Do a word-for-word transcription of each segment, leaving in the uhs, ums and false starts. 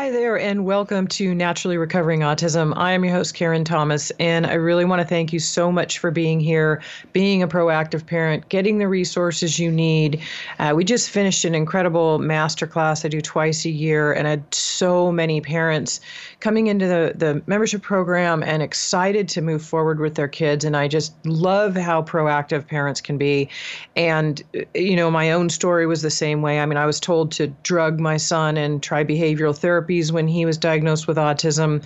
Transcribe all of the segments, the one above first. Hi there, and welcome to Naturally Recovering Autism. I am your host, Karen Thomas, and I really want to thank you so much for being here, being a proactive parent, getting the resources you need. Uh, we just finished an incredible masterclass I do twice a year, and I had so many parents coming into the, the membership program and excited to move forward with their kids, and I just love how proactive parents can be. And, you know, my own story was the same way. I mean, I was told to drug my son and try behavioral therapy when he was diagnosed with autism.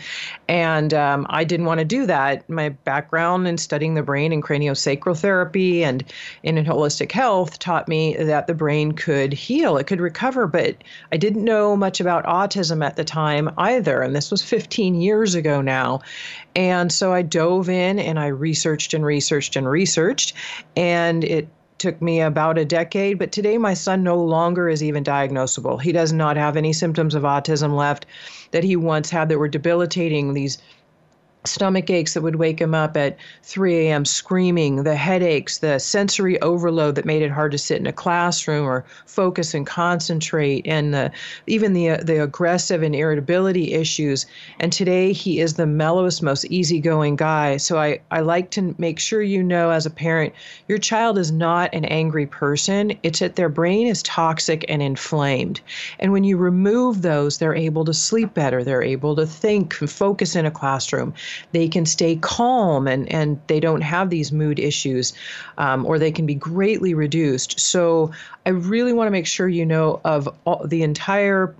And um, I didn't want to do that. My background in studying the brain and craniosacral therapy and in holistic health taught me that the brain could heal, it could recover, but I didn't know much about autism at the time either. And this was fifteen years ago now. And so I dove in and I researched and researched and researched, and it took me about a decade, but today my son no longer is even diagnosable. He does not have any symptoms of autism left that he once had that were debilitating, these stomach aches that would wake him up at three a m screaming, the headaches, the sensory overload that made it hard to sit in a classroom or focus and concentrate, and the, even the, the aggressive and irritability issues. And today he is the mellowest, most easygoing guy. So I, I like to make sure you know as a parent, your child is not an angry person. It's that their brain is toxic and inflamed. And when you remove those, they're able to sleep better. They're able to think and focus in a classroom. They can stay calm, and, and they don't have these mood issues, um, or they can be greatly reduced. So I really want to make sure you know of all, the entire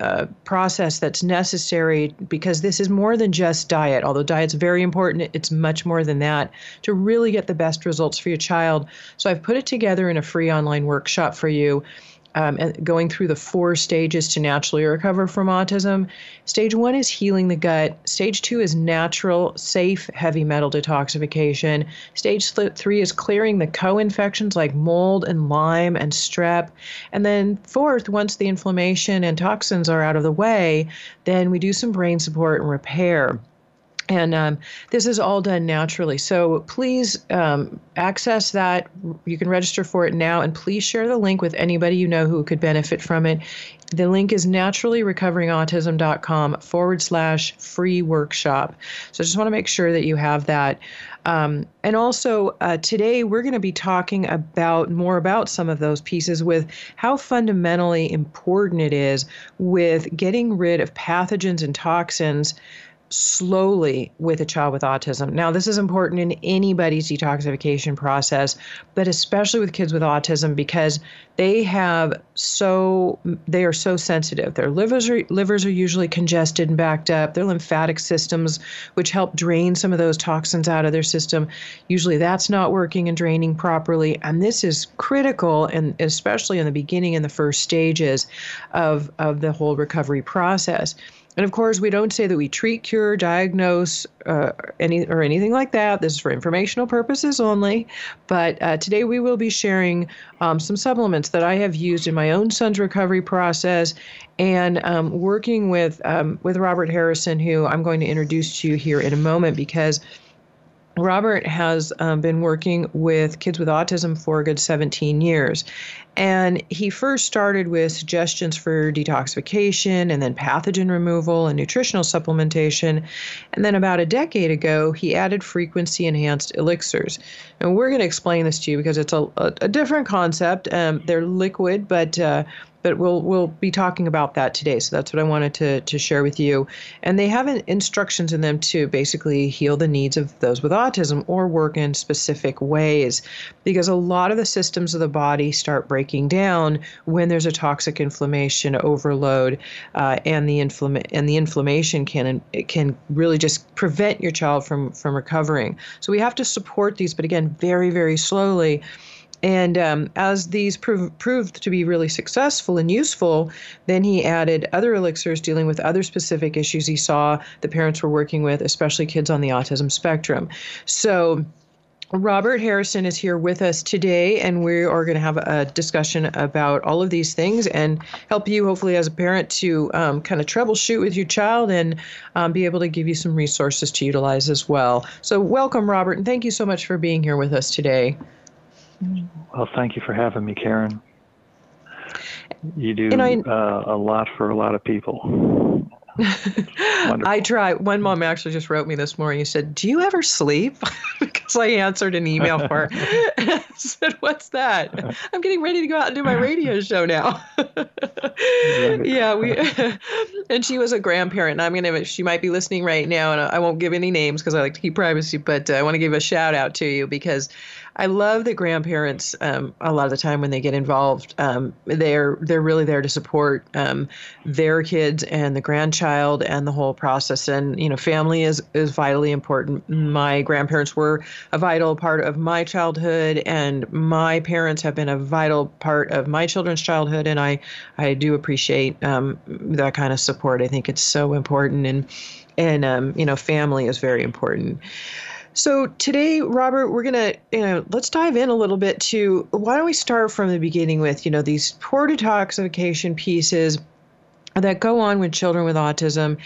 uh, process that's necessary, because this is more than just diet. Although diet's very important, it's much more than that to really get the best results for your child. So I've put it together in a free online workshop for you. Um, and going through the four stages to naturally recover from autism. Stage one is healing the gut. Stage two is natural, safe, heavy metal detoxification. Stage three is clearing the co-infections like mold and Lyme and strep. And then fourth, once the inflammation and toxins are out of the way, then we do some brain support and repair. And um, this is all done naturally. So please um, access that. You can register for it now. And please share the link with anybody you know who could benefit from it. The link is naturally recovering autism dot com forward slash free workshop. So I just want to make sure that you have that. Um, and also uh, today we're going to be talking about more about some of those pieces with how fundamentally important it is with getting rid of pathogens and toxins slowly with a child with autism. Now, this is important in anybody's detoxification process, but especially with kids with autism, because they have so, they are so sensitive. Their livers are, livers are usually congested and backed up. Their lymphatic systems, which help drain some of those toxins out of their system, usually that's not working and draining properly. And this is critical, and especially in the beginning, in the first stages of, of the whole recovery process. And of course, we don't say that we treat, cure, diagnose, uh, any or anything like that. This is for informational purposes only. But uh, today we will be sharing um, some supplements that I have used in my own son's recovery process, and um, working with um, with Robert Harrison, who I'm going to introduce to you here in a moment, because Robert has um, been working with kids with autism for a good seventeen years. And he first started with suggestions for detoxification and then pathogen removal and nutritional supplementation. And then about a decade ago, he added frequency-enhanced elixirs. And we're going to explain this to you because it's a, a, a different concept. Um, they're liquid, but uh, but we'll we'll be talking about that today. So that's what I wanted to, to share with you. And they have instructions in them to basically heal the needs of those with autism or work in specific ways, because a lot of the systems of the body start breaking breaking down when there's a toxic inflammation overload, uh, and the inflama- and the inflammation can it can really just prevent your child from from recovering. So we have to support these, but again, very, very slowly. And um, as these prov- proved to be really successful and useful, then he added other elixirs dealing with other specific issues he saw the parents were working with, especially kids on the autism spectrum. So Robert Harrison is here with us today, and we are going to have a discussion about all of these things and help you, hopefully, as a parent to um, kind of troubleshoot with your child and um, be able to give you some resources to utilize as well. So welcome, Robert, and thank you so much for being here with us today. Well, thank you for having me, Karen. You do I, uh, a lot for a lot of people. I try. One mom actually just wrote me this morning. He said, "Do you ever sleep?" Because I answered an email for her. I said, "What's that? I'm getting ready to go out and do my radio show now." Yeah, we. And she was a grandparent. And I'm gonna. She might be listening right now, and I won't give any names because I like to keep privacy. But I want to give a shout out to you because I love that grandparents. Um, a lot of the time when they get involved, um, they're they're really there to support um, their kids and the grandchild. And the whole process. And, you know, family is, is vitally important. My grandparents were a vital part of my childhood, and my parents have been a vital part of my children's childhood. And I, I do appreciate um, that kind of support. I think it's so important. And, and um, you know, family is very important. So today, Robert, we're going to, you know, let's dive in a little bit to, why don't we start from the beginning with, you know, these poor detoxification pieces that go on with children with autism.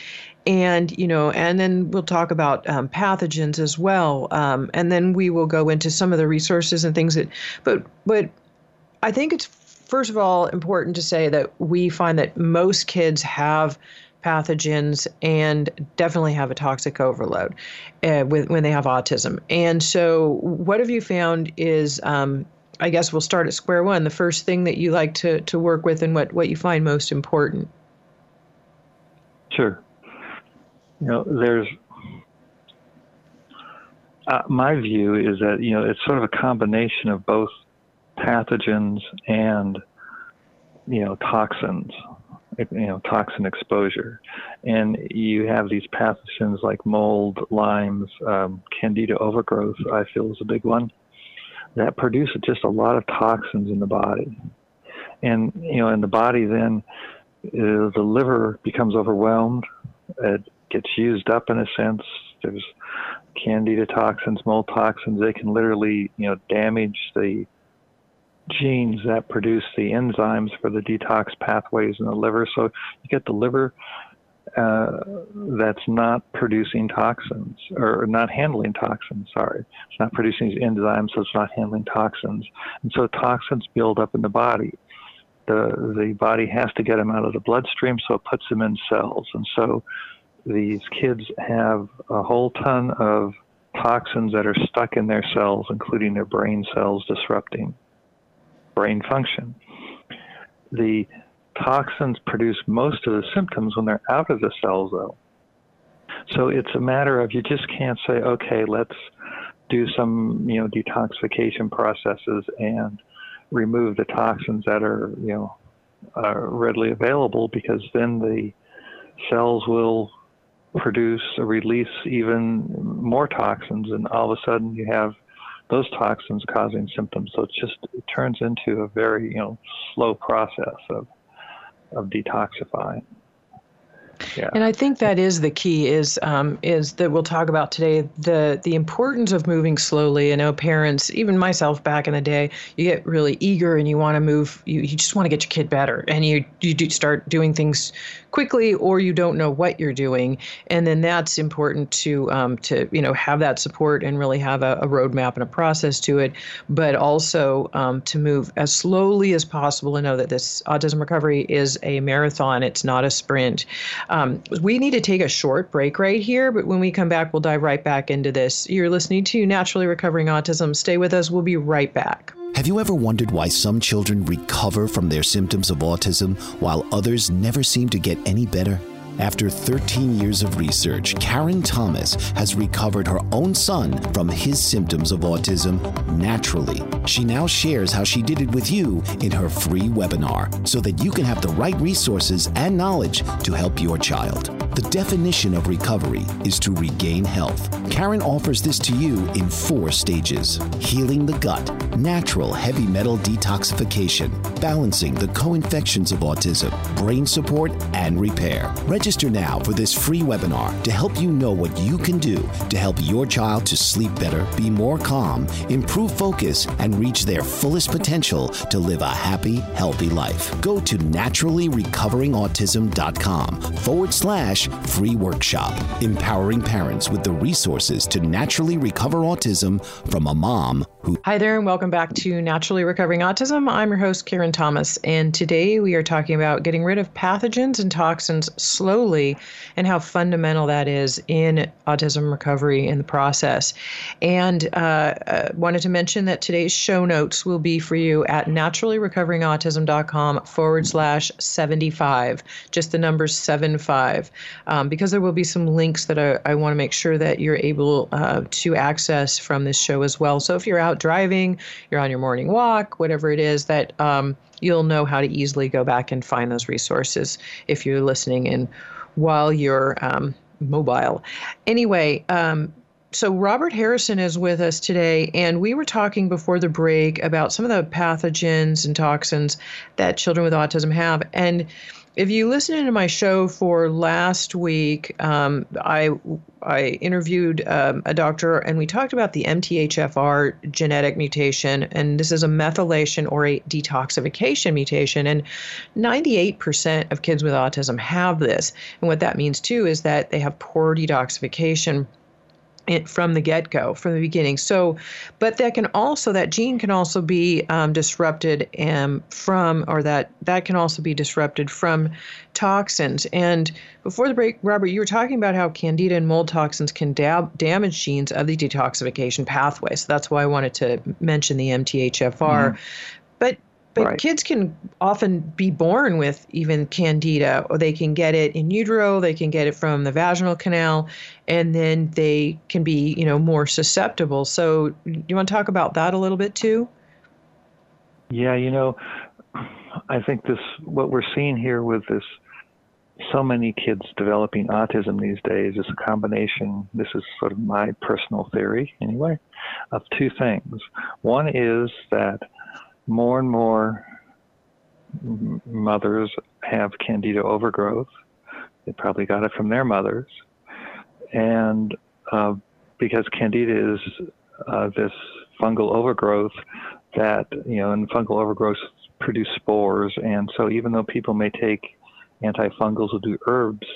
And, you know, and then we'll talk about um, pathogens as well. Um, and then we will go into some of the resources and things that, but, but I think it's, first of all, important to say that we find that most kids have pathogens and definitely have a toxic overload uh, with, when they have autism. And so what have you found is, um, I guess we'll start at square one, the first thing that you like to, to work with and what, what you find most important. Sure. You know, there's, uh, my view is that, you know, it's sort of a combination of both pathogens and, you know, toxins, you know, toxin exposure. And you have these pathogens like mold, limes, um, candida overgrowth, I feel is a big one, that produce just a lot of toxins in the body. And, you know, in the body then, Uh, the liver becomes overwhelmed. It gets used up in a sense. There's candida toxins, mold toxins. They can literally, you know, damage the genes that produce the enzymes for the detox pathways in the liver. So you get the liver uh, that's not producing toxins or not handling toxins. Sorry, it's not producing these enzymes, so it's not handling toxins. And so toxins build up in the body. The, the body has to get them out of the bloodstream, so it puts them in cells. And so these kids have a whole ton of toxins that are stuck in their cells, including their brain cells, disrupting brain function. The toxins produce most of the symptoms when they're out of the cells, though. So it's a matter of, you just can't say, okay, let's do some, you know, detoxification processes and remove the toxins that are, you know, are readily available, because then the cells will produce or release even more toxins, and all of a sudden you have those toxins causing symptoms. So it's just, it turns into a very, you know, slow process of of detoxifying. Yeah. And I think that is the key is um, is that we'll talk about today, the the importance of moving slowly. I know parents, even myself back in the day, you get really eager and you want to move. You, you just want to get your kid better, and you, you do start doing things quickly, or you don't know what you're doing. And then that's important to um, to, you know, have that support and really have a, a roadmap and a process to it, but also um, to move as slowly as possible and know that this autism recovery is a marathon. It's not a sprint. Um, we need to take a short break right here, but when we come back, we'll dive right back into this. You're listening to Naturally Recovering Autism. Stay with us. We'll be right back. Have you ever wondered why some children recover from their symptoms of autism while others never seem to get any better? After thirteen years of research, Karen Thomas has recovered her own son from his symptoms of autism naturally. She now shares how she did it with you in her free webinar, so that you can have the right resources and knowledge to help your child. The definition of recovery is to regain health. Karen offers this to you in four stages: healing the gut, natural heavy metal detoxification, balancing the co-infections of autism, brain support, and repair. Register now for this free webinar to help you know what you can do to help your child to sleep better, be more calm, improve focus, and reach their fullest potential to live a happy, healthy life. Go to naturally recovering autism dot com forward slash free workshop, empowering parents with the resources to naturally recover autism from a mom who... Hi there, and welcome back to Naturally Recovering Autism. I'm your host, Karen Thomas, and today we are talking about getting rid of pathogens and toxins slowly. slowly and how fundamental that is in autism recovery in the process. And uh, uh, wanted to mention that today's show notes will be for you at naturally recovering autism dot com forward slash 75, just the number seven five, um, because there will be some links that I, I want to make sure that you're able uh, to access from this show as well. So if you're out driving, you're on your morning walk, whatever it is, that um, you'll know how to easily go back and find those resources if you're listening in while you're um, mobile. Anyway, um, so Robert Harrison is with us today, and we were talking before the break about some of the pathogens and toxins that children with autism have. And if you listened to my show for last week, um, I I interviewed um, a doctor, and we talked about the M T H F R genetic mutation, and this is a methylation or a detoxification mutation, and ninety-eight percent of kids with autism have this. And what that means, too, is that they have poor detoxification It from the get-go, from the beginning. So, but that can also, that gene can also be um, disrupted um, from, or that, that can also be disrupted from toxins. And before the break, Robert, you were talking about how candida and mold toxins can dab- damage genes of the detoxification pathway. So that's why I wanted to mention the M T H F R. Mm-hmm. But But right. Kids can often be born with even candida, or they can get it in utero, they can get it from the vaginal canal, and then they can be, you know, more susceptible. So do you want to talk about that a little bit too? Yeah, you know, I think this, what we're seeing here with this, so many kids developing autism these days is a combination, this is sort of my personal theory anyway, of two things. One is that more and more mothers have candida overgrowth. They probably got it from their mothers. And uh, because candida is uh, this fungal overgrowth that, you know, and fungal overgrowth produce spores. And so even though people may take antifungals or do herbs,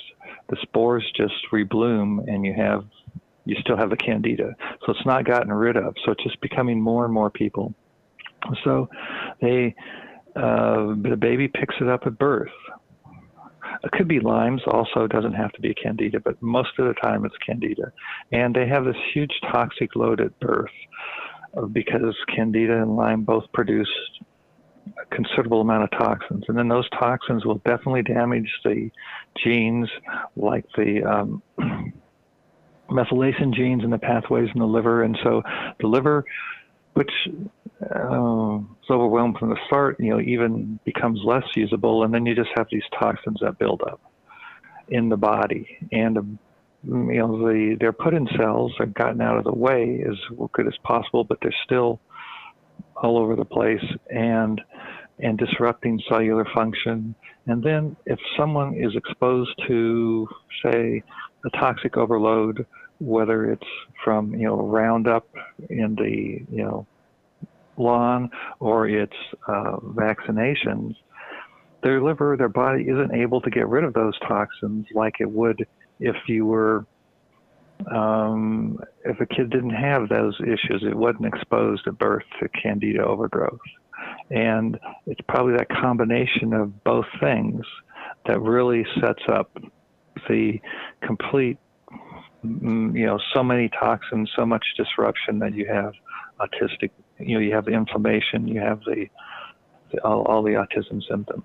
the spores just rebloom and you have, you still have the candida. So it's not gotten rid of. So it's just becoming more and more people. So they, uh, the baby picks it up at birth. It could be Lyme's also, doesn't have to be candida, but most of the time it's candida. And they have this huge toxic load at birth because candida and Lyme both produce a considerable amount of toxins. And then those toxins will definitely damage the genes like the um, methylation genes and the pathways in the liver. And so the liver, which um, is overwhelmed from the start, you know, even becomes less usable, and then you just have these toxins that build up in the body. And, um, you know, the, they're put in cells, they're gotten out of the way as good as possible, but they're still all over the place and, and disrupting cellular function. And then if someone is exposed to, say, a toxic overload, whether it's from, you know, Roundup in the, you know, lawn, or it's uh, vaccinations, their liver, their body isn't able to get rid of those toxins like it would if you were, um, if a kid didn't have those issues, it wasn't exposed at birth to candida overgrowth. And it's probably that combination of both things that really sets up the complete, you know, so many toxins, so much disruption that you have autistic, you know, you have the inflammation, you have the, the all, all the autism symptoms.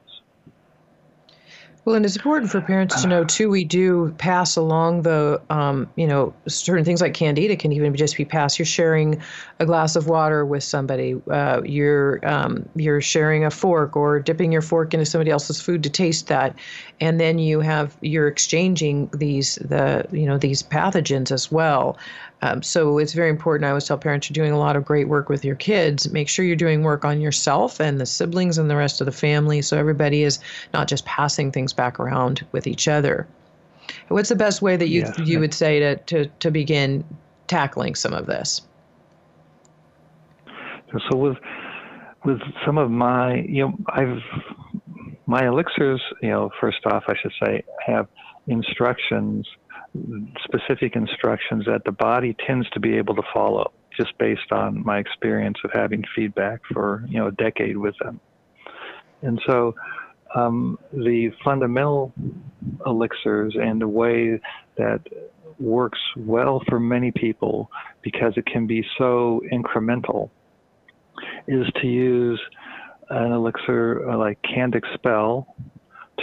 Well, and it's important for parents to know, too, we do pass along the, um, you know, certain things like candida can even just be passed. You're sharing a glass of water with somebody. Uh, you're um, you're sharing a fork or dipping your fork into somebody else's food to taste that. And then you have, you're exchanging these, the you know, these pathogens as well. Um, so it's very important. I always tell parents, you're doing a lot of great work with your kids. Make sure you're doing work on yourself and the siblings and the rest of the family, so everybody is not just passing things back around with each other. What's the best way that you yeah. you would say to, to, to begin tackling some of this? So with with some of my, you know, I've my elixirs, you know, first off, I should say, have instructions, specific instructions that the body tends to be able to follow, just based on my experience of having feedback for, you know, a decade with them. And so um, the fundamental elixirs and the way that works well for many people, because it can be so incremental, is to use an elixir like CandExpel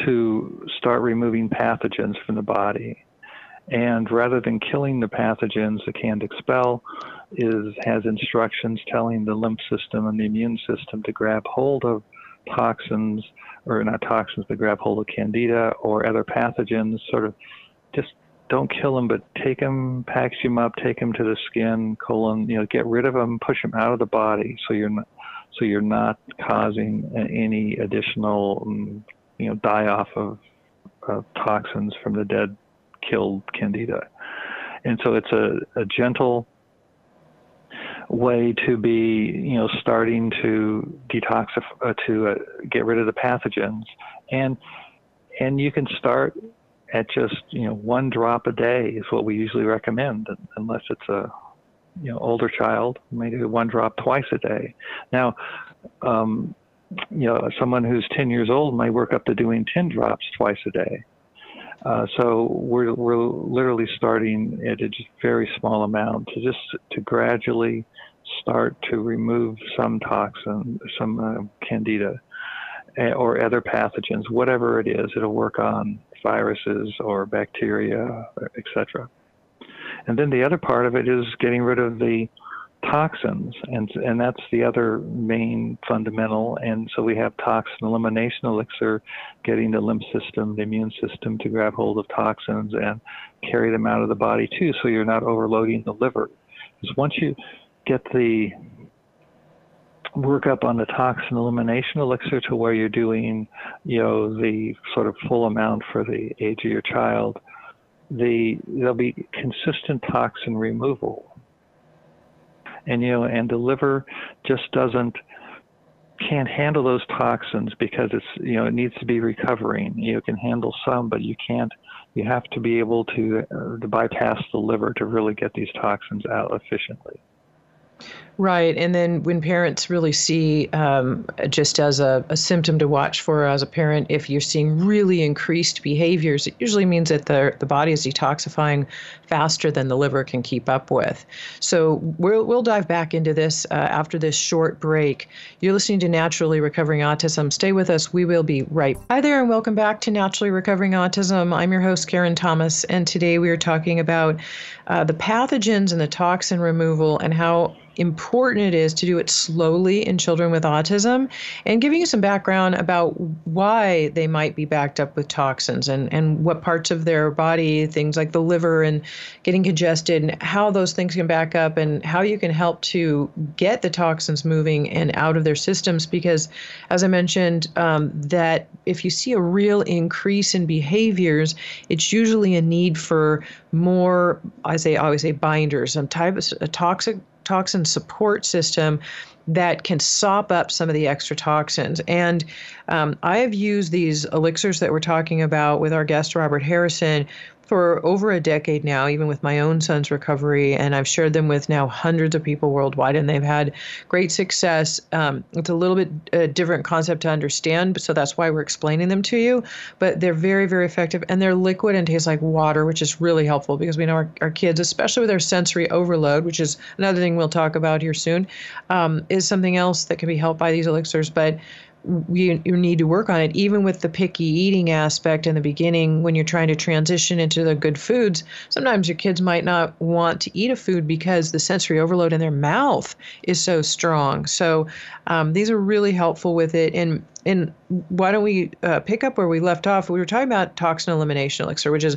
to start removing pathogens from the body. And rather than killing the pathogens, the CandExpel is, has instructions telling the lymph system and the immune system to grab hold of toxins, or not toxins, but grab hold of candida or other pathogens, sort of just don't kill them, but take them, package them up, take them to the skin, colon, you know, get rid of them, push them out of the body, so you're not, so you're not causing any additional, you know, die-off of, of toxins from the dead, killed candida. And so it's a, a gentle way to be, you know, starting to detoxify, uh, to uh, get rid of the pathogens. And, and you can start at just, you know, one drop a day is what we usually recommend, unless it's a, you know, older child, maybe one drop twice a day. Now, um, you know, someone who's ten years old may work up to doing ten drops twice a day. Uh, so we're, we're literally starting at a just very small amount to just to gradually start to remove some toxin, some uh, candida or other pathogens, whatever it is. It'll work on viruses or bacteria, et cetera. And then the other part of it is getting rid of the toxins, and and that's the other main fundamental. And so we have toxin elimination elixir, getting the lymph system, the immune system to grab hold of toxins and carry them out of the body too, so you're not overloading the liver. Because once you get the workup on the toxin elimination elixir to where you're doing, you know, the sort of full amount for the age of your child, the there'll be consistent toxin removal. And, you know, and the liver just doesn't, can't handle those toxins, because it's, you know, it needs to be recovering. You know, it can handle some, but you can't, you have to be able to, uh, to bypass the liver to really get these toxins out efficiently. Right. And then when parents really see, um, just as a, a symptom to watch for as a parent, if you're seeing really increased behaviors, it usually means that the, the body is detoxifying faster than the liver can keep up with. So we'll, we'll dive back into this uh, after this short break. You're listening to Naturally Recovering Autism. Stay with us. We will be right back. Hi there, and welcome back to Naturally Recovering Autism. I'm your host, Karen Thomas, and today we are talking about uh, the pathogens and the toxin removal, and how important it is to do it slowly in children with autism, and giving you some background about why they might be backed up with toxins, and, and what parts of their body, things like the liver and getting congested, and how those things can back up, and how you can help to get the toxins moving and out of their systems. Because as I mentioned, um, that if you see a real increase in behaviors, it's usually a need for more, I say, I always say binders, some type of a toxic toxin support system that can sop up some of the extra toxins. And um, I have used these elixirs that we're talking about with our guest, Robert Harrison, for over a decade now, even with my own son's recovery, and I've shared them with now hundreds of people worldwide, and they've had great success. Um, it's a little bit a different concept to understand, so that's why we're explaining them to you, but they're very, very effective, and they're liquid and taste like water, which is really helpful, because we know our, our kids, especially with their sensory overload, which is another thing we'll talk about here soon, um, is something else that can be helped by these elixirs. But You, you need to work on it, even with the picky eating aspect in the beginning. When you're trying to transition into the good foods, sometimes your kids might not want to eat a food because the sensory overload in their mouth is so strong. So um, these are really helpful with it. And And why don't we uh, pick up where we left off? We were talking about toxin elimination elixir, which is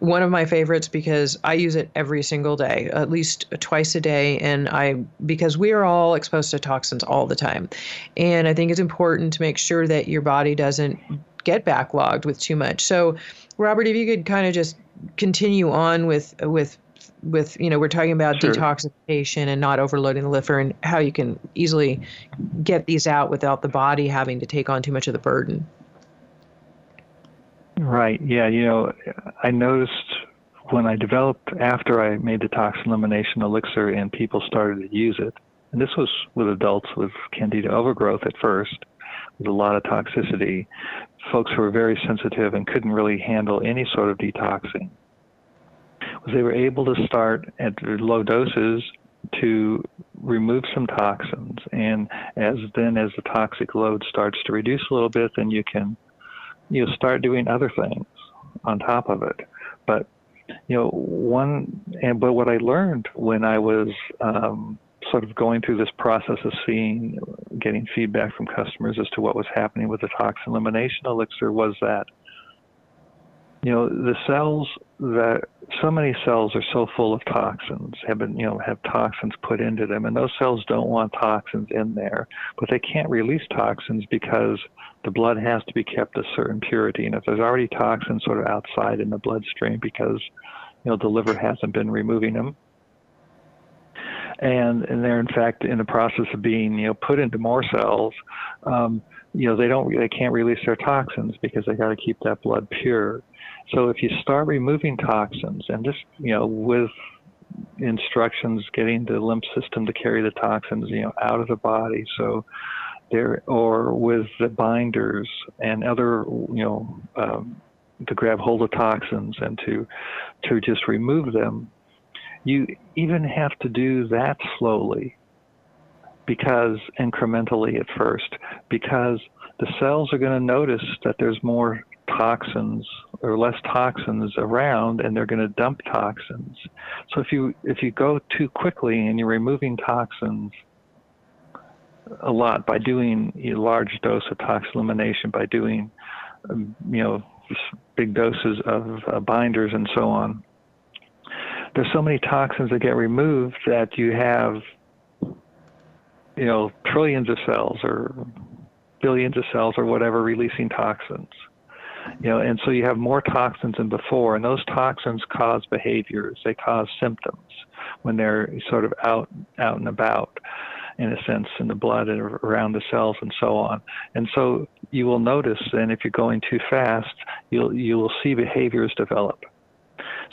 one of my favorites, because I use it every single day, at least twice a day. And I, because we are all exposed to toxins all the time. And I think it's important to make sure that your body doesn't get backlogged with too much. So Robert, if you could kind of just continue on with, with, with, you know, we're talking about sure. detoxification and not overloading the liver, and how you can easily get these out without the body having to take on too much of the burden. Right. Yeah. You know, I noticed when I developed, after I made the toxin elimination elixir and people started to use it, and this was with adults with candida overgrowth at first, with a lot of toxicity, folks who were very sensitive and couldn't really handle any sort of detoxing was they were able to start at low doses to remove some toxins. And as then as the toxic load starts to reduce a little bit, then you can, you'll start doing other things on top of it. But, you know, one, and but what I learned when I was um, sort of going through this process of seeing, getting feedback from customers as to what was happening with the toxin elimination elixir was that, you know, the cells that, so many cells are so full of toxins, have been, you know, have toxins put into them, and those cells don't want toxins in there, but they can't release toxins because the blood has to be kept a certain purity. And if there's already toxins sort of outside in the bloodstream because, you know, the liver hasn't been removing them, and, and they're in fact in the process of being, you know, put into more cells, um, you know, they don't, they can't release their toxins because they got to keep that blood pure. So if you start removing toxins and just, you know, with instructions getting the lymph system to carry the toxins, you know, out of the body, so there, or with the binders and other, you know, um, to grab hold of toxins and to, to just remove them, you even have to do that slowly, because incrementally at first, because the cells are going to notice that there's more toxins or less toxins around, and they're going to dump toxins. So if you if you go too quickly and you're removing toxins a lot by doing a large dose of toxin elimination, by doing, you know, big doses of uh, binders and so on, there's so many toxins that get removed that you have, you know, trillions of cells or billions of cells or whatever releasing toxins. You know, and so you have more toxins than before, and those toxins cause behaviors. They cause symptoms when they're sort of out, out and about, in a sense, in the blood and around the cells and so on. And so you will notice, and if you're going too fast, you'll you will see behaviors develop.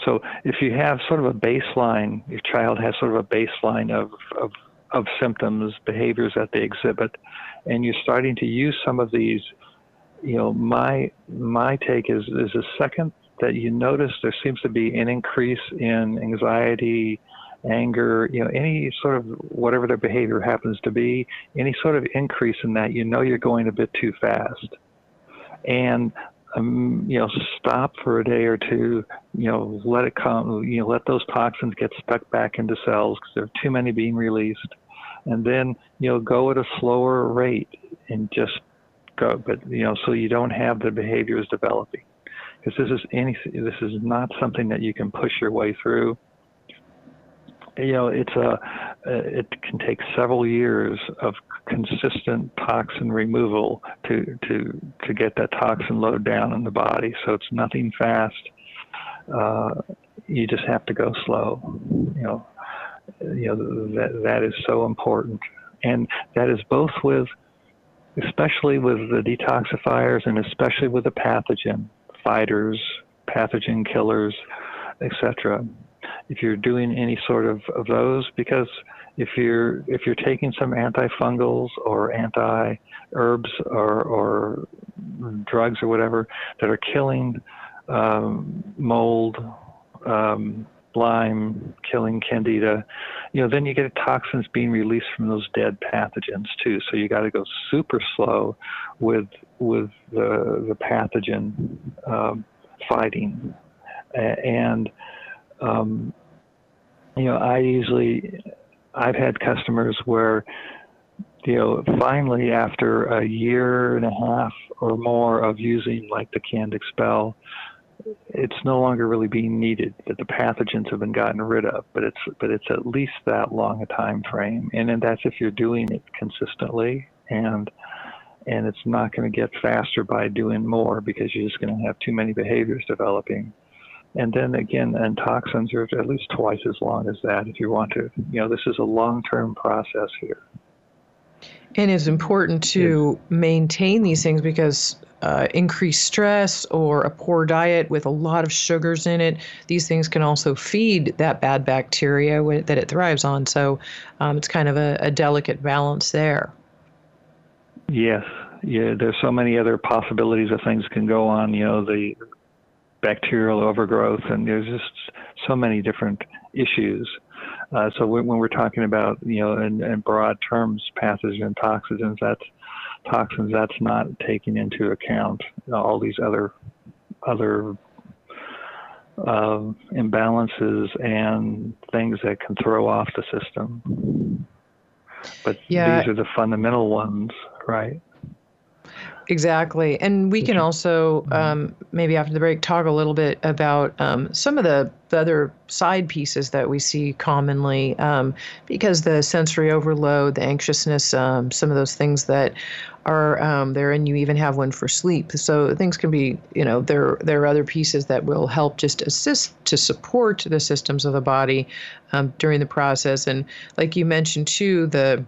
So if you have sort of a baseline, your child has sort of a baseline of, of, of symptoms, behaviors that they exhibit, and you're starting to use some of these, you know, my my take is, is the second that you notice there seems to be an increase in anxiety, anger, you know, any sort of whatever their behavior happens to be, any sort of increase in that, you know you're going a bit too fast. And Um, you know, stop for a day or two, you know, let it come, you know, let those toxins get stuck back into cells because there are too many being released. And then, you know, go at a slower rate and just go, but, you know, so you don't have the behaviors developing. Because this is anything, this is not something that you can push your way through. You know, it's a, it can take several years of consistent toxin removal to to to get that toxin load down in the body. So it's nothing fast. Uh, you just have to go slow. You know, you know that that is so important, and that is both with, especially with the detoxifiers, and especially with the pathogen fighters, pathogen killers, et cetera. If you're doing any sort of, of those, because if you're if you're taking some antifungals or anti-herbs or, or drugs or whatever that are killing um, mold, um, Lyme, killing candida, you know, then you get toxins being released from those dead pathogens too. So you got to go super slow with with the the pathogen um, fighting and. Um, you know, I usually, I've had customers where, you know, finally after a year and a half or more of using like the CandExpel, it's no longer really being needed, that the pathogens have been gotten rid of, but it's, but it's at least that long a time frame. And then that's if you're doing it consistently, and, and it's not going to get faster by doing more because you're just going to have too many behaviors developing. And then again, and toxins are at least twice as long as that if you want to. You know, this is a long-term process here. And it's important to yeah. maintain these things because uh, increased stress or a poor diet with a lot of sugars in it, these things can also feed that bad bacteria that it thrives on. So um, it's kind of a, a delicate balance there. Yes, you, there's so many other possibilities of things can go on, you know, the bacterial overgrowth, and there's just so many different issues. Uh, so when, when we're talking about, you know, in, in broad terms, pathogen toxins, that's toxins, that's not taking into account all these other other uh, imbalances and things that can throw off the system. But yeah, these are the fundamental ones, right? Exactly. And we can also, um, maybe after the break, talk a little bit about um, some of the, the other side pieces that we see commonly, um, because the sensory overload, the anxiousness, um, some of those things that are um, there, and you even have one for sleep. So things can be, you know, there, there are other pieces that will help just assist to support the systems of the body um, during the process. And like you mentioned, too, the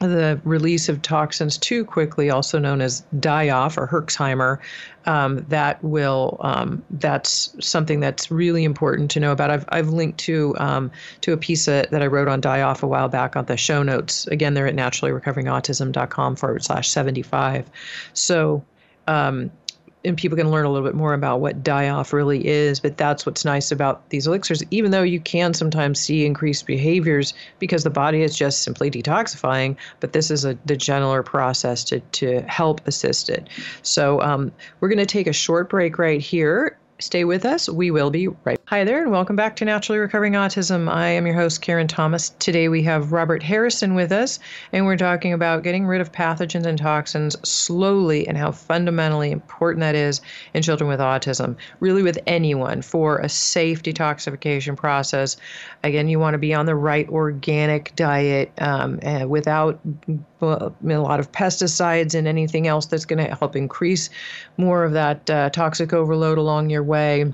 The release of toxins too quickly, also known as die-off or Herxheimer, um, that will um, that's something that's really important to know about. I've I've linked to um, to a piece that, that I wrote on die-off a while back on the show notes. Again, they're at naturally recovering autism dot com forward slash seventy-five. So. Um, And people can learn a little bit more about what die-off really is, but that's what's nice about these elixirs, even though you can sometimes see increased behaviors because the body is just simply detoxifying, but this is a, the gentler process to, to help assist it. So um, we're going to take a short break right here. Stay with us. We will be right back. Hi there, and welcome back to Naturally Recovering Autism. I am your host, Karen Thomas. Today we have Robert Harrison with us, and we're talking about getting rid of pathogens and toxins slowly and how fundamentally important that is in children with autism, really with anyone, for a safe detoxification process. Again, you want to be on the right organic diet um, and without a lot of pesticides and anything else that's going to help increase more of that uh, toxic overload along your way.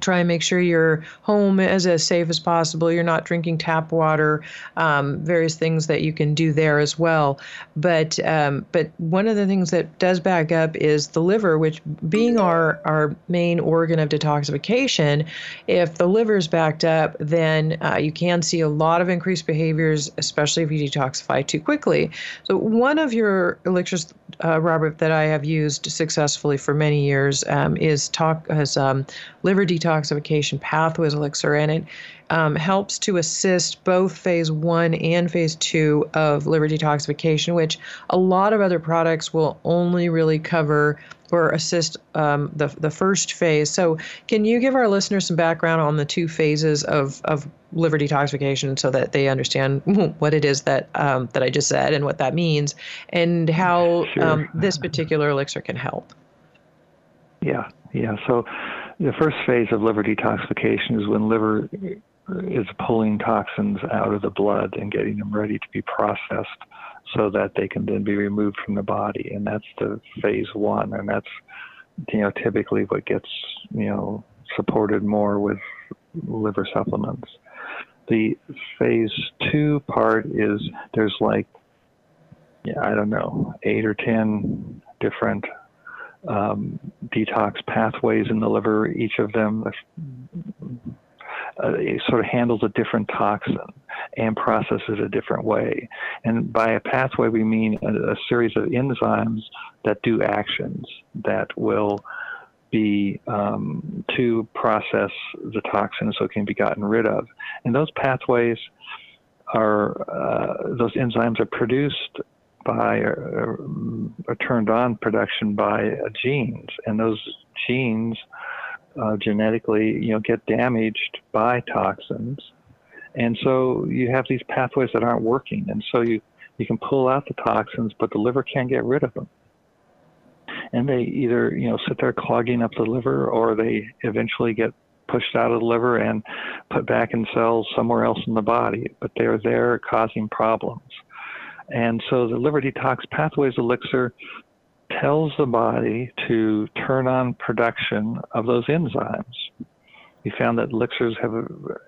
Try and make sure your home is as safe as possible. You're not drinking tap water, um, various things that you can do there as well. But um, but one of the things that does back up is the liver, which being our, our main organ of detoxification, if the liver's backed up, then uh, you can see a lot of increased behaviors, especially if you detoxify too quickly. So one of your elixirs, uh, Robert, that I have used successfully for many years um, is talk has um, liver detoxification. detoxification pathways elixir, and it um, helps to assist both phase one and phase two of liver detoxification, which a lot of other products will only really cover or assist um, the, the first phase. So can you give our listeners some background on the two phases of, of liver detoxification so that they understand what it is that um, that I just said and what that means and how sure. um, this particular elixir can help? Yeah, yeah. So the first phase of liver detoxification is when liver is pulling toxins out of the blood and getting them ready to be processed so that they can then be removed from the body. And that's the phase one. And that's, you know, typically what gets, you know, supported more with liver supplements. The phase two part is there's like, yeah, I don't know, eight or ten different Um, detox pathways in the liver. Each of them uh, sort of handles a different toxin and processes a different way. And by a pathway, we mean a, a series of enzymes that do actions that will be um, to process the toxin so it can be gotten rid of. And those pathways are, uh, those enzymes are produced by or, or turned on production by uh, genes, and those genes uh, genetically, you know, get damaged by toxins, and so you have these pathways that aren't working, and so you you can pull out the toxins, but the liver can't get rid of them, and they either, you know, sit there clogging up the liver, or they eventually get pushed out of the liver and put back in cells somewhere else in the body, but they're there causing problems. And so the liver detox pathways elixir tells the body to turn on production of those enzymes. We found that elixirs have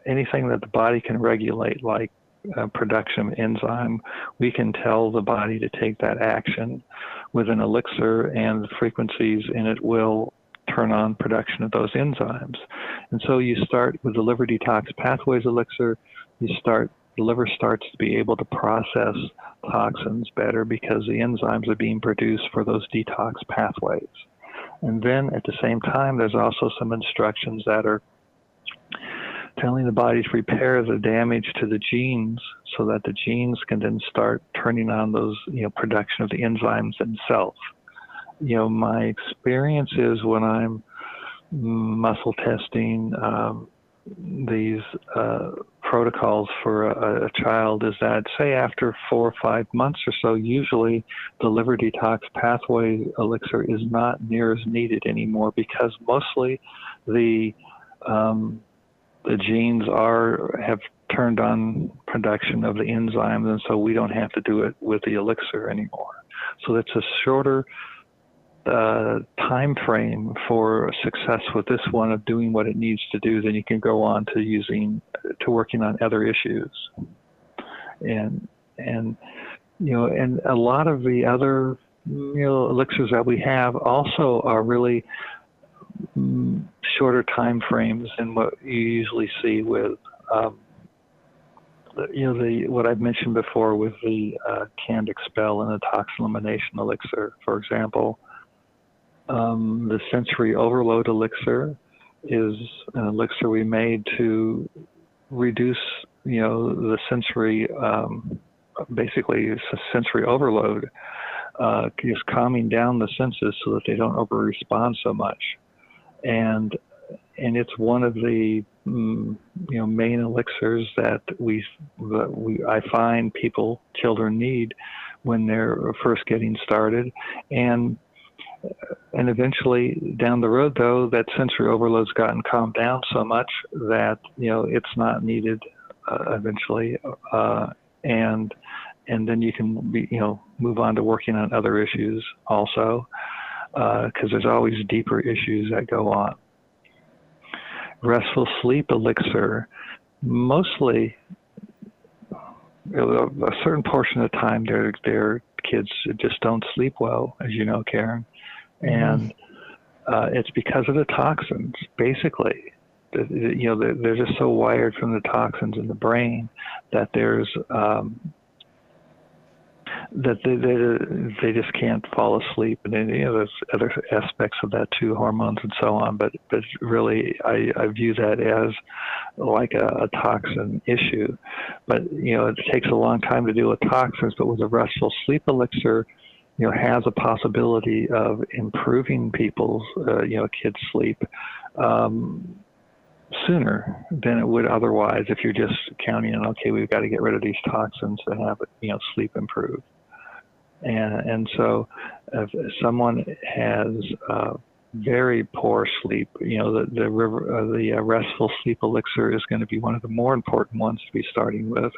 anything that the body can regulate, like uh, production of enzyme, we can tell the body to take that action with an elixir and the frequencies, and it will turn on production of those enzymes. And so you start with the liver detox pathways elixir, you start the liver starts to be able to process toxins better because the enzymes are being produced for those detox pathways. And then at the same time, there's also some instructions that are telling the body to repair the damage to the genes so that the genes can then start turning on those, you know, production of the enzymes themselves. You know, my experience is when I'm muscle testing um, these uh, protocols for a, a child is that, say, after four or five months or so, usually the liver detox pathway elixir is not near as needed anymore because mostly the um, the genes are have turned on production of the enzymes, and so we don't have to do it with the elixir anymore. So that's a shorter Uh, time frame for success with this one of doing what it needs to do, then you can go on to using to working on other issues. And and you know, and a lot of the other you know elixirs that we have also are really mm, shorter time frames than what you usually see with um, you know the what I've mentioned before with the uh, CandExpel and the toxin elimination elixir, for example. Um, the sensory overload elixir is an elixir we made to reduce, you know, the sensory, um, basically it's a sensory overload, uh, just calming down the senses so that they don't over-respond so much. And, and it's one of the, mm, you know, main elixirs that we, that we, I find people, children need when they're first getting started. And And eventually, down the road, though, that sensory overload's gotten calmed down so much that you know it's not needed uh, eventually, uh, and and then you can be, you know move on to working on other issues also, because uh, there's always deeper issues that go on. Restful sleep elixir, mostly a certain portion of the time, their their kids just don't sleep well, as you know, Karen. And uh, it's because of the toxins, basically. The, the, you know, they're, they're just so wired from the toxins in the brain that there's um, that they, they they just can't fall asleep. And then, you know, there's other aspects of that too, hormones and so on. But but really, I, I view that as like a, a toxin issue. But you know, it takes a long time to deal with toxins. But with a restful sleep elixir, you know, has a possibility of improving people's, uh, you know, kids' sleep um, sooner than it would otherwise if you're just counting on, okay, we've got to get rid of these toxins to have, you know, sleep improve. And, and so if someone has uh, very poor sleep, you know, the, the, river, uh, the restful sleep elixir is going to be one of the more important ones to be starting with.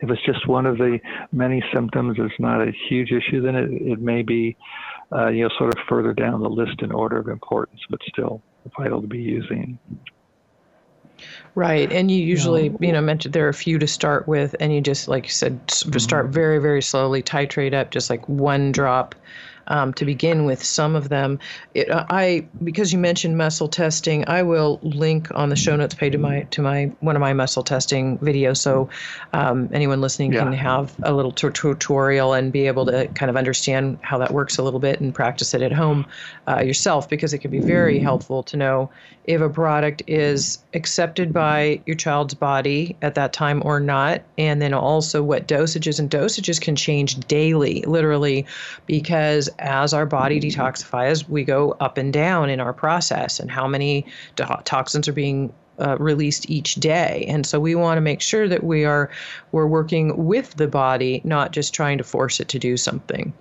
If it's just one of the many symptoms, it's not a huge issue, then it, it may be, uh, you know, sort of further down the list in order of importance, but still vital to be using. Right. And you usually, you know, you know mentioned there are a few to start with, and you just, like you said, mm-hmm. start very, very slowly, titrate up, just like one drop um, to begin with some of them. It, I, because you mentioned muscle testing, I will link on the show notes page to my, to my, one of my muscle testing videos. So um, anyone listening yeah. can have a little t- tutorial and be able to kind of understand how that works a little bit and practice it at home uh, yourself, because it can be very helpful to know if a product is accepted by your child's body at that time or not. And then also what dosages and dosages can change daily, literally, because as our body detoxifies, we go up and down in our process and how many do- toxins are being uh, released each day. And so we want to make sure that we are, we're working with the body, not just trying to force it to do something.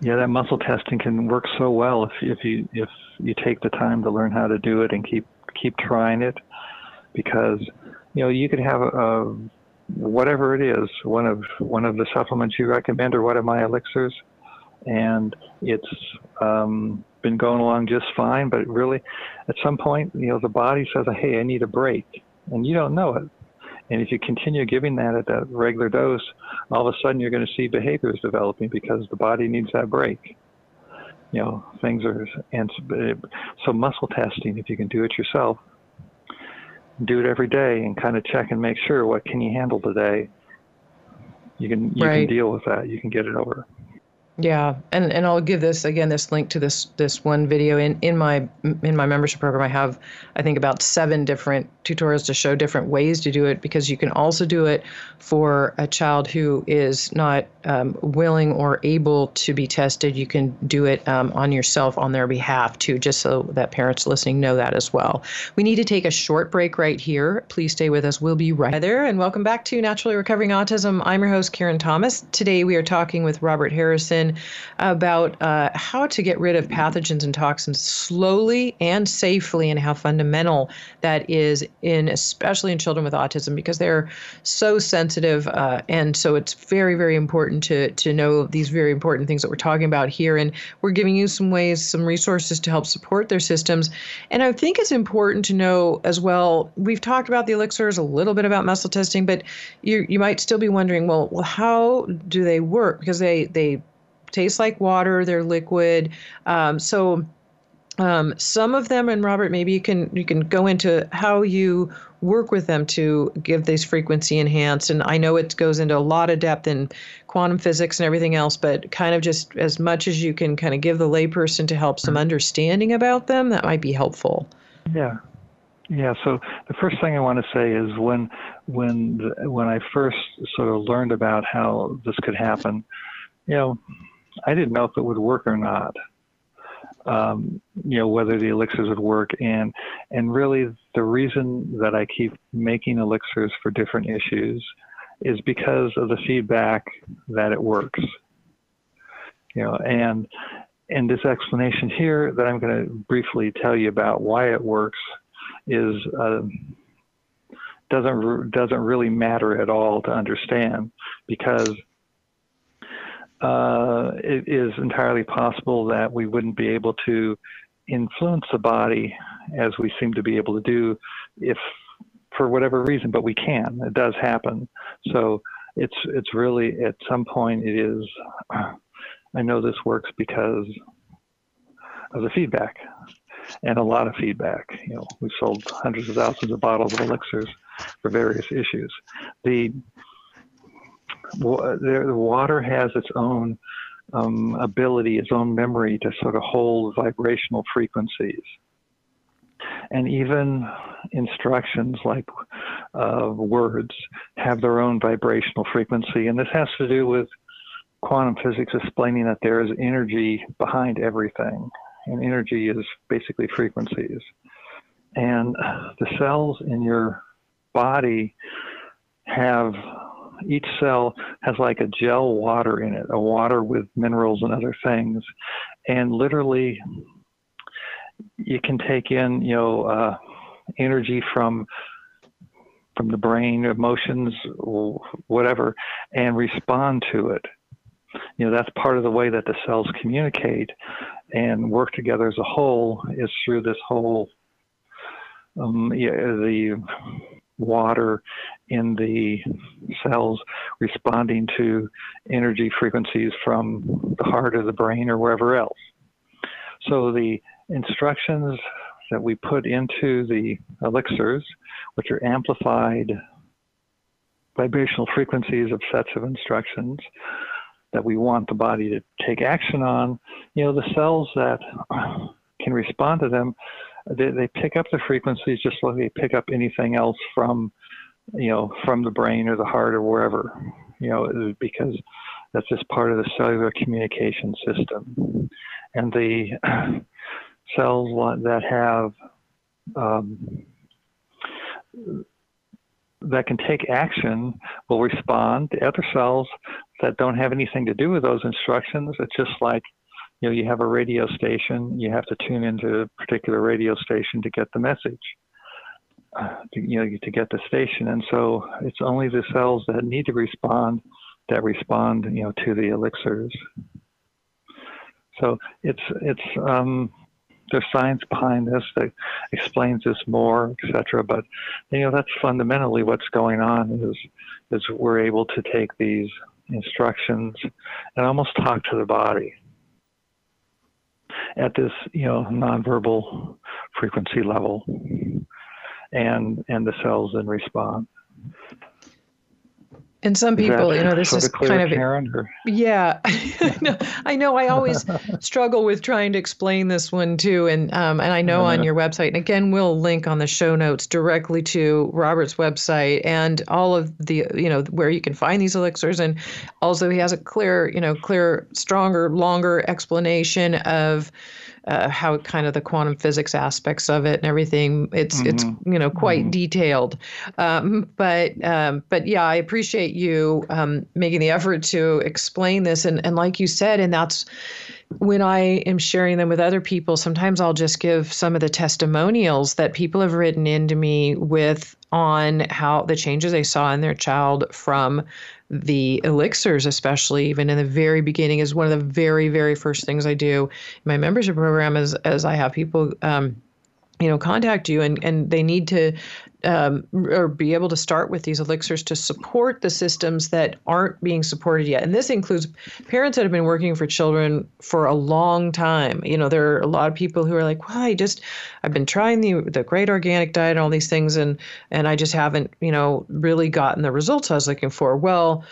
Yeah, that muscle testing can work so well if, if you if you take the time to learn how to do it and keep keep trying it, because you know you could have a, a whatever it is, one of one of the supplements you recommend or one of my elixirs, and it's um, been going along just fine. But really, at some point, you know, the body says, "Hey, I need a break," and you don't know it. And if you continue giving that at that regular dose, all of a sudden you're going to see behaviors developing because the body needs that break. You know, things are, and so muscle testing, if you can do it yourself, do it every day and kind of check and make sure, what can you handle today? You can you right. can deal with that. You can get it over. Yeah, and and I'll give this again this link to this this one video in in my in my membership program. I have I think about seven different tutorials to show different ways to do it, because you can also do it for a child who is not um, willing or able to be tested. You can do it um, on yourself on their behalf too, just so that parents listening know that as well. We need to take a short break right here. Please stay with us. We'll be right there. And welcome back to Naturally Recovering Autism. I'm your host, Karen Thomas. Today we are talking with Robert Harrison about uh, how to get rid of pathogens and toxins slowly and safely, and how fundamental that is, in especially in children with autism, because they're so sensitive. Uh, and so it's very, very important to to know these very important things that we're talking about here. And we're giving you some ways, some resources to help support their systems. And I think it's important to know as well, we've talked about the elixirs, a little bit about muscle testing, but you you might still be wondering, well, well how do they work? Because they they tastes like water, they're liquid. Um, so um, some of them, and Robert, maybe you can you can go into how you work with them to give these frequency enhanced. And I know it goes into a lot of depth in quantum physics and everything else, but kind of just as much as you can kind of give the layperson to help some understanding about them, that might be helpful. Yeah. Yeah, so the first thing I want to say is when, when, the, when I first sort of learned about how this could happen, you know, I didn't know if it would work or not, um, you know, whether the elixirs would work. And and really the reason that I keep making elixirs for different issues is because of the feedback that it works. You know, and and this explanation here that I'm going to briefly tell you about why it works is uh, doesn't doesn't really matter at all to understand, because Uh, it is entirely possible that we wouldn't be able to influence the body as we seem to be able to do, if for whatever reason, but we can. It does happen. So it's it's really, at some point, it is, I know this works because of the feedback, and a lot of feedback. You know, we've sold hundreds of thousands of bottles of elixirs for various issues. The The water has its own um, ability, its own memory to sort of hold vibrational frequencies. And even instructions like uh, words have their own vibrational frequency. And this has to do with quantum physics explaining that there is energy behind everything. And energy is basically frequencies. And the cells in your body have... Each cell has like a gel water in it, a water with minerals and other things. And literally, you can take in, you know, uh, energy from from the brain, emotions, whatever, and respond to it. You know, that's part of the way that the cells communicate and work together as a whole, is through this whole, um, yeah, the... water in the cells responding to energy frequencies from the heart or the brain or wherever else. So the instructions that we put into the elixirs, which are amplified vibrational frequencies of sets of instructions that we want the body to take action on, you know, the cells that can respond to them, They, they pick up the frequencies just like they pick up anything else from, you know, from the brain or the heart or wherever, you know, because that's just part of the cellular communication system. And the cells that have, um, that can take action will respond to other cells that don't have anything to do with those instructions. It's just like, you know, you have a radio station, you have to tune into a particular radio station to get the message, uh, to, you know, to get the station. And so it's only the cells that need to respond that respond, you know, to the elixirs. So it's, it's um, there's science behind this that explains this more, et cetera. But, you know, that's fundamentally what's going on, is, is we're able to take these instructions and almost talk to the body at this, you know, nonverbal frequency level. and and the cells in response. And some people, you know, this is kind of, Karen, or? Yeah, I know, I know. I always struggle with trying to explain this one too. And, um, and I know on your website, and again, we'll link on the show notes directly to Robert's website and all of the, you know, where you can find these elixirs. And also he has a clear, you know, clear, stronger, longer explanation of uh, how kind of the quantum physics aspects of it and everything. It's, mm-hmm. it's, you know, quite mm-hmm. detailed. Um, but, um, but yeah, I appreciate you um, making the effort to explain this. And, and like you said, and that's when I am sharing them with other people, sometimes I'll just give some of the testimonials that people have written into me with on how the changes they saw in their child from the elixirs, especially even in the very beginning, is one of the very, very first things I do in my membership program is as I have people um, you know, contact you and, and they need to um, or be able to start with these elixirs to support the systems that aren't being supported yet. And this includes parents that have been working for children for a long time. You know, there are a lot of people who are like, well, I just, I've been trying the the great organic diet and all these things. And, and I just haven't, you know, really gotten the results I was looking for. Well,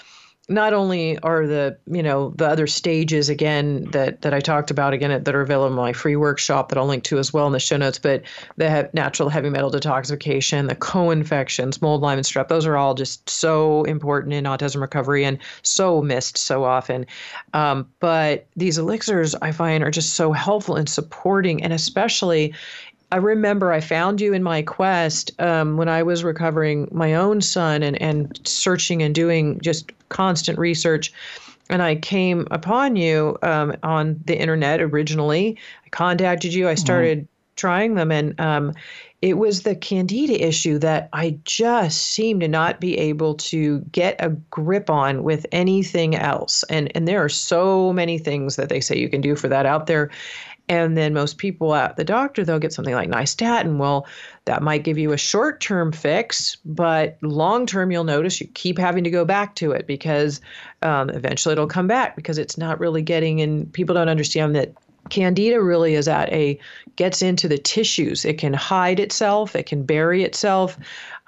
not only are the, you know, the other stages, again, that, that I talked about, again, that are available in my free workshop that I'll link to as well in the show notes, but the natural heavy metal detoxification, the co-infections, mold, Lyme, and strep, those are all just so important in autism recovery and so missed so often. Um, but these elixirs, I find, are just so helpful in supporting, and especially I remember I found you in my quest um, when I was recovering my own son and, and searching and doing just constant research. And I came upon you um, on the internet originally. I contacted you. I started mm-hmm. trying them. And um, it was the candida issue that I just seemed to not be able to get a grip on with anything else. And, and there are so many things that they say you can do for that out there. And then most people at the doctor, they'll get something like nystatin. Well, that might give you a short-term fix, but long-term you'll notice you keep having to go back to it because um, eventually it'll come back because it's not really getting in. People don't understand that candida really is at a, gets into the tissues. It can hide itself. It can bury itself.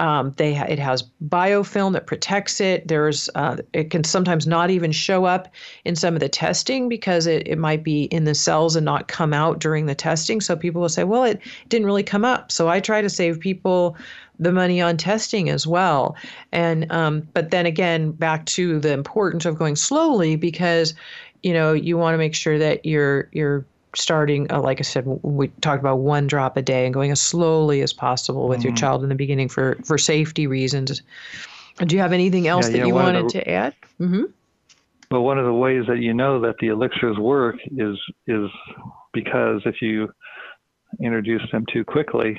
Um, they ha- it has biofilm that protects it. There's uh, it can sometimes not even show up in some of the testing because it, it might be in the cells and not come out during the testing. So people will say, well, it didn't really come up. So I try to save people the money on testing as well. And um, but then again, back to the importance of going slowly because you know, you want to make sure that you're you're starting, uh, like I said, we talked about one drop a day and going as slowly as possible with mm-hmm. your child in the beginning for, for safety reasons. Do you have anything else yeah, that yeah, you wanted the, to add? Mm-hmm. Well, one of the ways that you know that the elixirs work is is because if you introduce them too quickly,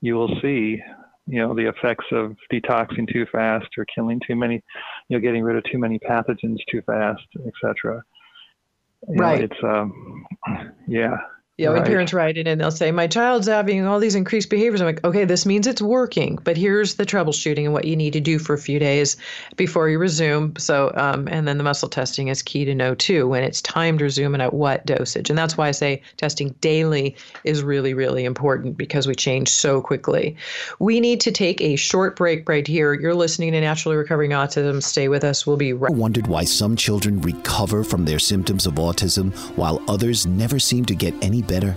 you will see, you know, the effects of detoxing too fast or killing too many, you know, getting rid of too many pathogens too fast, et cetera. You right. Know, it's, um, yeah. Yeah, right. When parents write in and they'll say, my child's having all these increased behaviors. I'm like, okay, this means it's working, but here's the troubleshooting and what you need to do for a few days before you resume. So, um, and then the muscle testing is key to know too, when it's time to resume and at what dosage. And that's why I say testing daily is really, really important because we change so quickly. We need to take a short break right here. You're listening to Naturally Recovering Autism. Stay with us. We'll be right back. I wondered why some children recover from their symptoms of autism while others never seem to get any better.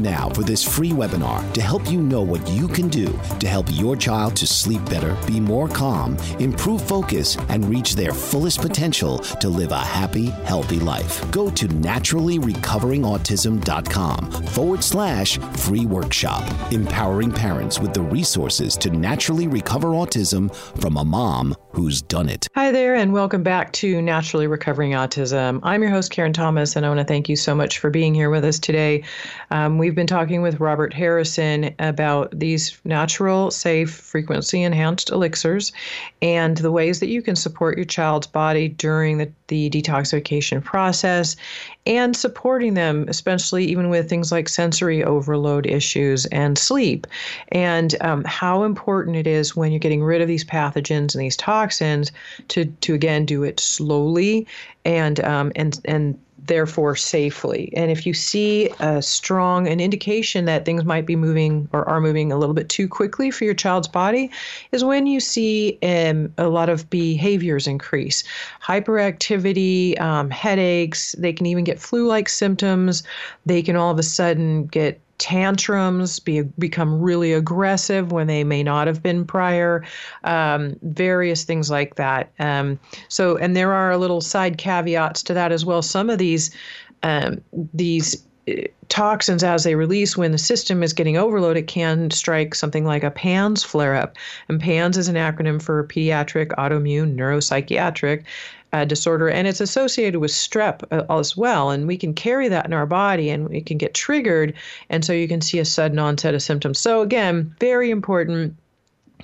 now for this free webinar to help you know what you can do to help your child to sleep better, be more calm, improve focus, and reach their fullest potential to live a happy, healthy life. Go to naturally recovering autism dot com forward slash free workshop, empowering parents with the resources to naturally recover autism from a mom who's done it. Hi there, and welcome back to Naturally Recovering Autism. I'm your host, Karen Thomas, and I want to thank you so much for being here with us today. Um, we've been talking with Robert Harrison about these natural, safe, frequency-enhanced elixirs and the ways that you can support your child's body during the, the detoxification process and supporting them, especially even with things like sensory overload issues and sleep, and um, how important it is when you're getting rid of these pathogens and these toxins to, to again, do it slowly and, um, and, and therefore safely. And if you see a strong, an indication that things might be moving or are moving a little bit too quickly for your child's body is when you see um, a lot of behaviors increase, hyperactivity, um, headaches. They can even get flu-like symptoms. They can all of a sudden get tantrums, be, become really aggressive when they may not have been prior, um, various things like that. Um, so, and there are little side caveats to that as well. Some of these, um, these toxins, as they release when the system is getting overloaded, it can strike something like a PANS flare-up. And PANS is an acronym for Pediatric Autoimmune Neuropsychiatric Uh, disorder, and it's associated with strep uh, as well, and we can carry that in our body and it can get triggered, and so you can see a sudden onset of symptoms. So again, very important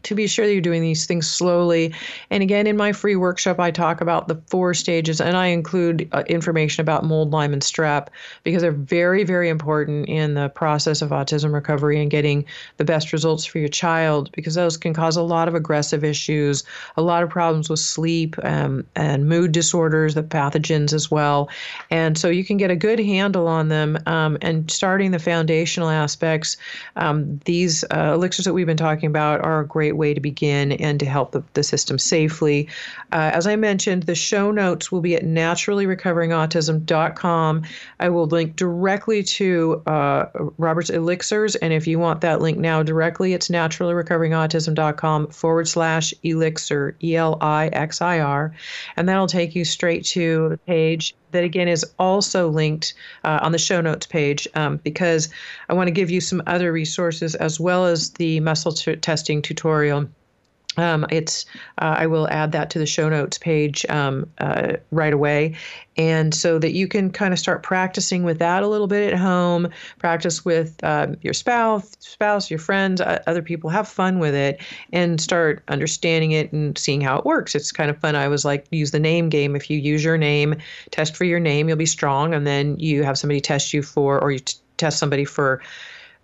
to be sure that you're doing these things slowly. And again, in my free workshop, I talk about the four stages, and I include uh, information about mold, Lyme, and strep, because they're very, very important in the process of autism recovery and getting the best results for your child, because those can cause a lot of aggressive issues, a lot of problems with sleep um, and mood disorders, the pathogens as well. And so you can get a good handle on them. Um, and starting the foundational aspects, um, these uh, elixirs that we've been talking about are a great Great way to begin and to help the, the system safely. Uh, as I mentioned, the show notes will be at naturally recovering autism dot com. I will link directly to uh, Robert's elixirs, and if you want that link now directly, it's naturally recovering autism dot com forward slash elixir, E L I X I R, and that'll take you straight to the page that again is also linked uh, on the show notes page, um, because I want to give you some other resources as well as the muscle t- testing tutorial. Um, it's uh, I will add that to the show notes page um, uh, right away. And so that you can kind of start practicing with that a little bit at home, practice with uh, your spouse, spouse, your friends, uh, other people. Have fun with it and start understanding it and seeing how it works. It's kind of fun. I was like, use the name game. If you use your name, test for your name, you'll be strong. And then you have somebody test you for, or you t- test somebody for,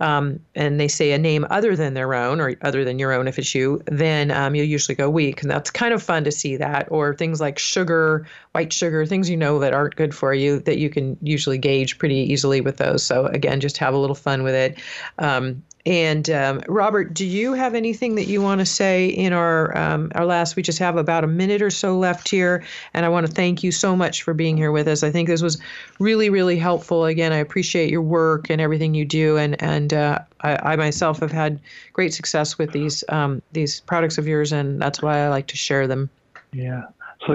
Um, and they say a name other than their own or other than your own if it's you, then um, you'll usually go weak. And that's kind of fun to see that. Or things like sugar, white sugar, things you know that aren't good for you that you can usually gauge pretty easily with those. So again, just have a little fun with it. Um, and um, Robert, do you have anything that you want to say in our um, our last? We just have about a minute or so left here. And I want to thank you so much for being here with us. I think this was really, really helpful. Again, I appreciate your work and everything you do. And, and And uh, I, I myself have had great success with these um, these products of yours, and that's why I like to share them. Yeah. So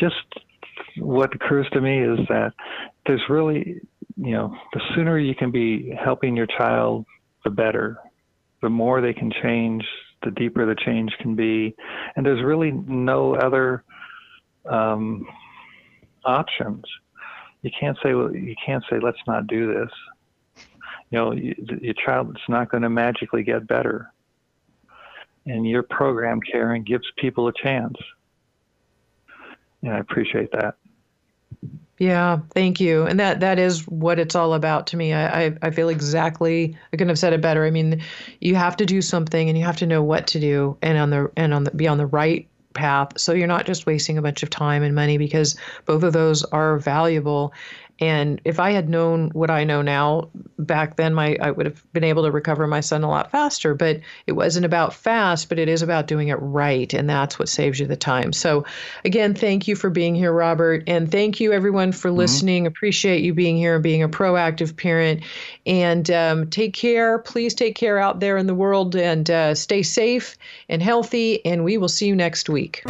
just what occurs to me is that there's really, you know, the sooner you can be helping your child, the better. The more they can change, the deeper the change can be. And there's really no other um, options. You can't say, well, you can't say, let's not do this. You know, your child is not going to magically get better. And your program, Karen, gives people a chance. And I appreciate that. Yeah, thank you. And that, that is what it's all about to me. I, I, I feel exactly, I couldn't have said it better. I mean, you have to do something and you have to know what to do and on the and on the be on the right path. So you're not just wasting a bunch of time and money, because both of those are valuable. And if I had known what I know now back then, my I would have been able to recover my son a lot faster. But it wasn't about fast, but it is about doing it right. And that's what saves you the time. So again, thank you for being here, Robert. And thank you, everyone, for listening. Mm-hmm. Appreciate you being here and being a proactive parent. And um, take care. Please take care out there in the world, and uh, stay safe and healthy. And we will see you next week.